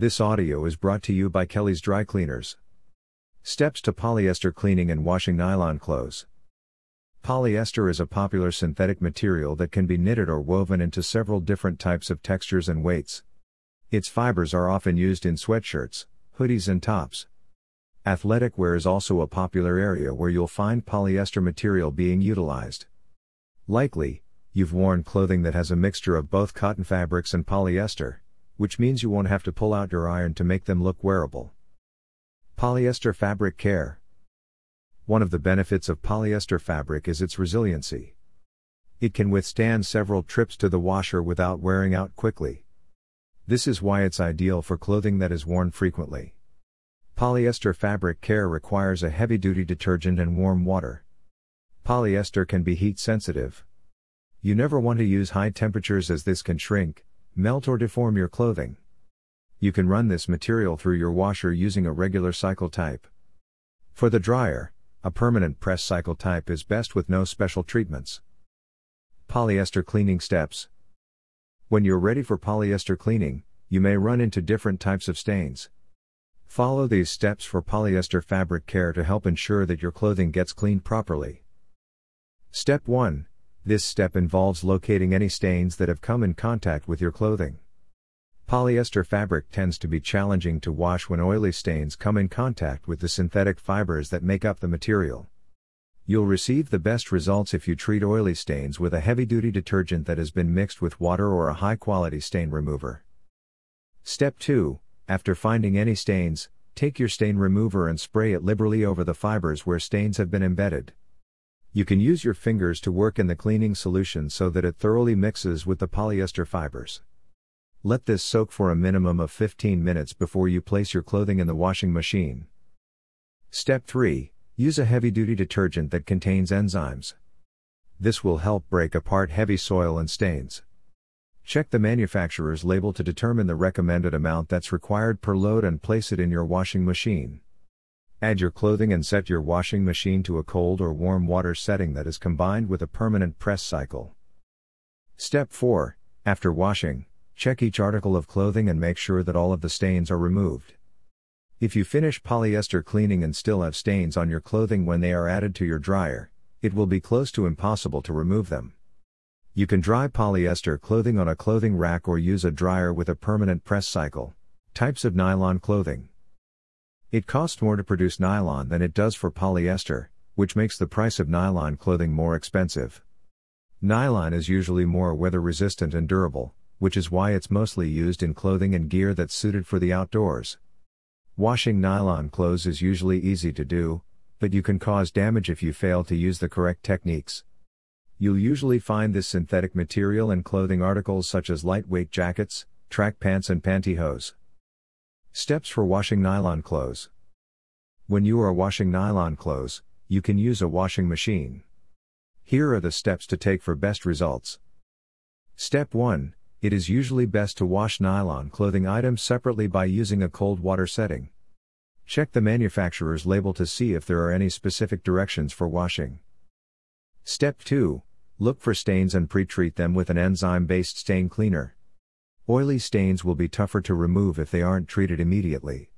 This audio is brought to you by Kelly's Dry Cleaners. Steps to polyester cleaning and washing nylon clothes. Polyester is a popular synthetic material that can be knitted or woven into several different types of textures and weights. Its fibers are often used in sweatshirts, hoodies, and tops. Athletic wear is also a popular area where you'll find polyester material being utilized. Likely, you've worn clothing that has a mixture of both cotton fabrics and polyester, which means you won't have to pull out your iron to make them look wearable. Polyester fabric care. One of the benefits of polyester fabric is its resiliency. It can withstand several trips to the washer without wearing out quickly. This is why it's ideal for clothing that is worn frequently. Polyester fabric care requires a heavy-duty detergent and warm water. Polyester can be heat sensitive. You never want to use high temperatures as this can shrink, melt, or deform your clothing. You can run this material through your washer using a regular cycle type. For the dryer, a permanent press cycle type is best with no special treatments. Polyester cleaning steps. When you're ready for polyester cleaning, you may run into different types of stains. Follow these steps for polyester fabric care to help ensure that your clothing gets cleaned properly. Step 1. This step involves locating any stains that have come in contact with your clothing. Polyester fabric tends to be challenging to wash when oily stains come in contact with the synthetic fibers that make up the material. You'll receive the best results if you treat oily stains with a heavy-duty detergent that has been mixed with water or a high-quality stain remover. Step 2. After finding any stains, take your stain remover and spray it liberally over the fibers where stains have been embedded. You can use your fingers to work in the cleaning solution so that it thoroughly mixes with the polyester fibers. Let this soak for a minimum of 15 minutes before you place your clothing in the washing machine. Step 3. Use a heavy-duty detergent that contains enzymes. This will help break apart heavy soil and stains. Check the manufacturer's label to determine the recommended amount that's required per load and place it in your washing machine. Add your clothing and set your washing machine to a cold or warm water setting that is combined with a permanent press cycle. Step 4. After washing, check each article of clothing and make sure that all of the stains are removed. If you finish polyester cleaning and still have stains on your clothing when they are added to your dryer, it will be close to impossible to remove them. You can dry polyester clothing on a clothing rack or use a dryer with a permanent press cycle. Types of nylon clothing. It costs more to produce nylon than it does for polyester, which makes the price of nylon clothing more expensive. Nylon is usually more weather-resistant and durable, which is why it's mostly used in clothing and gear that's suited for the outdoors. Washing nylon clothes is usually easy to do, but you can cause damage if you fail to use the correct techniques. You'll usually find this synthetic material in clothing articles such as lightweight jackets, track pants, and pantyhose. Steps for washing nylon clothes. When you are washing nylon clothes, you can use a washing machine. Here are the steps to take for best results. Step 1. It is usually best to wash nylon clothing items separately by using a cold water setting. Check the manufacturer's label to see if there are any specific directions for washing. Step 2. Look for stains and pre-treat them with an enzyme-based stain cleaner. Oily stains will be tougher to remove if they aren't treated immediately.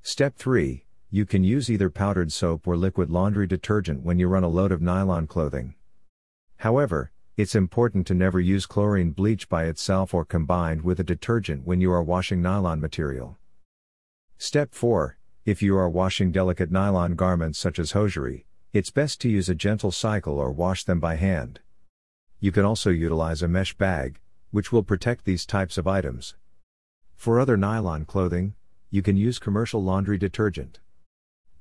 Step 3. You can use either powdered soap or liquid laundry detergent when you run a load of nylon clothing. However, it's important to never use chlorine bleach by itself or combined with a detergent when you are washing nylon material. Step 4. If you are washing delicate nylon garments such as hosiery, it's best to use a gentle cycle or wash them by hand. You can also utilize a mesh bag, which will protect these types of items. For other nylon clothing, you can use commercial laundry detergent.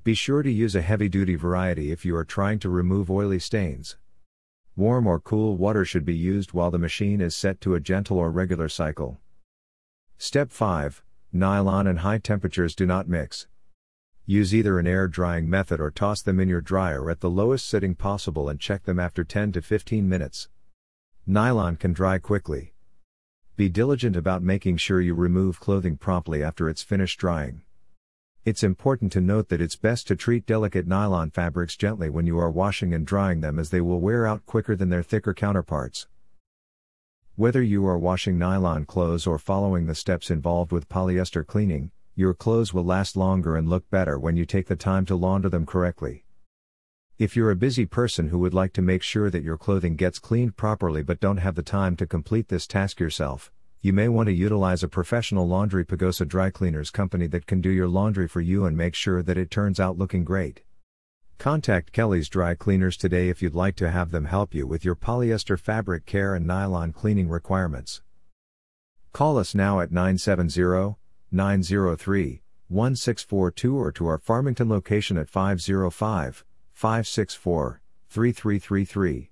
Be sure to use a heavy-duty variety if you are trying to remove oily stains. Warm or cool water should be used while the machine is set to a gentle or regular cycle. Step 5. Nylon and high temperatures do not mix. Use either an air drying method or toss them in your dryer at the lowest setting possible and check them after 10 to 15 minutes. Nylon can dry quickly. Be diligent about making sure you remove clothing promptly after it's finished drying. It's important to note that it's best to treat delicate nylon fabrics gently when you are washing and drying them, as they will wear out quicker than their thicker counterparts. Whether you are washing nylon clothes or following the steps involved with polyester cleaning, your clothes will last longer and look better when you take the time to launder them correctly. If you're a busy person who would like to make sure that your clothing gets cleaned properly but don't have the time to complete this task yourself, you may want to utilize a professional laundry. Pagosa Dry Cleaners company that can do your laundry for you and make sure that it turns out looking great. Contact Kelly's Dry Cleaners today if you'd like to have them help you with your polyester fabric care and nylon cleaning requirements. Call us now at 970-903-1642 or to our Farmington location at 505-564-3333.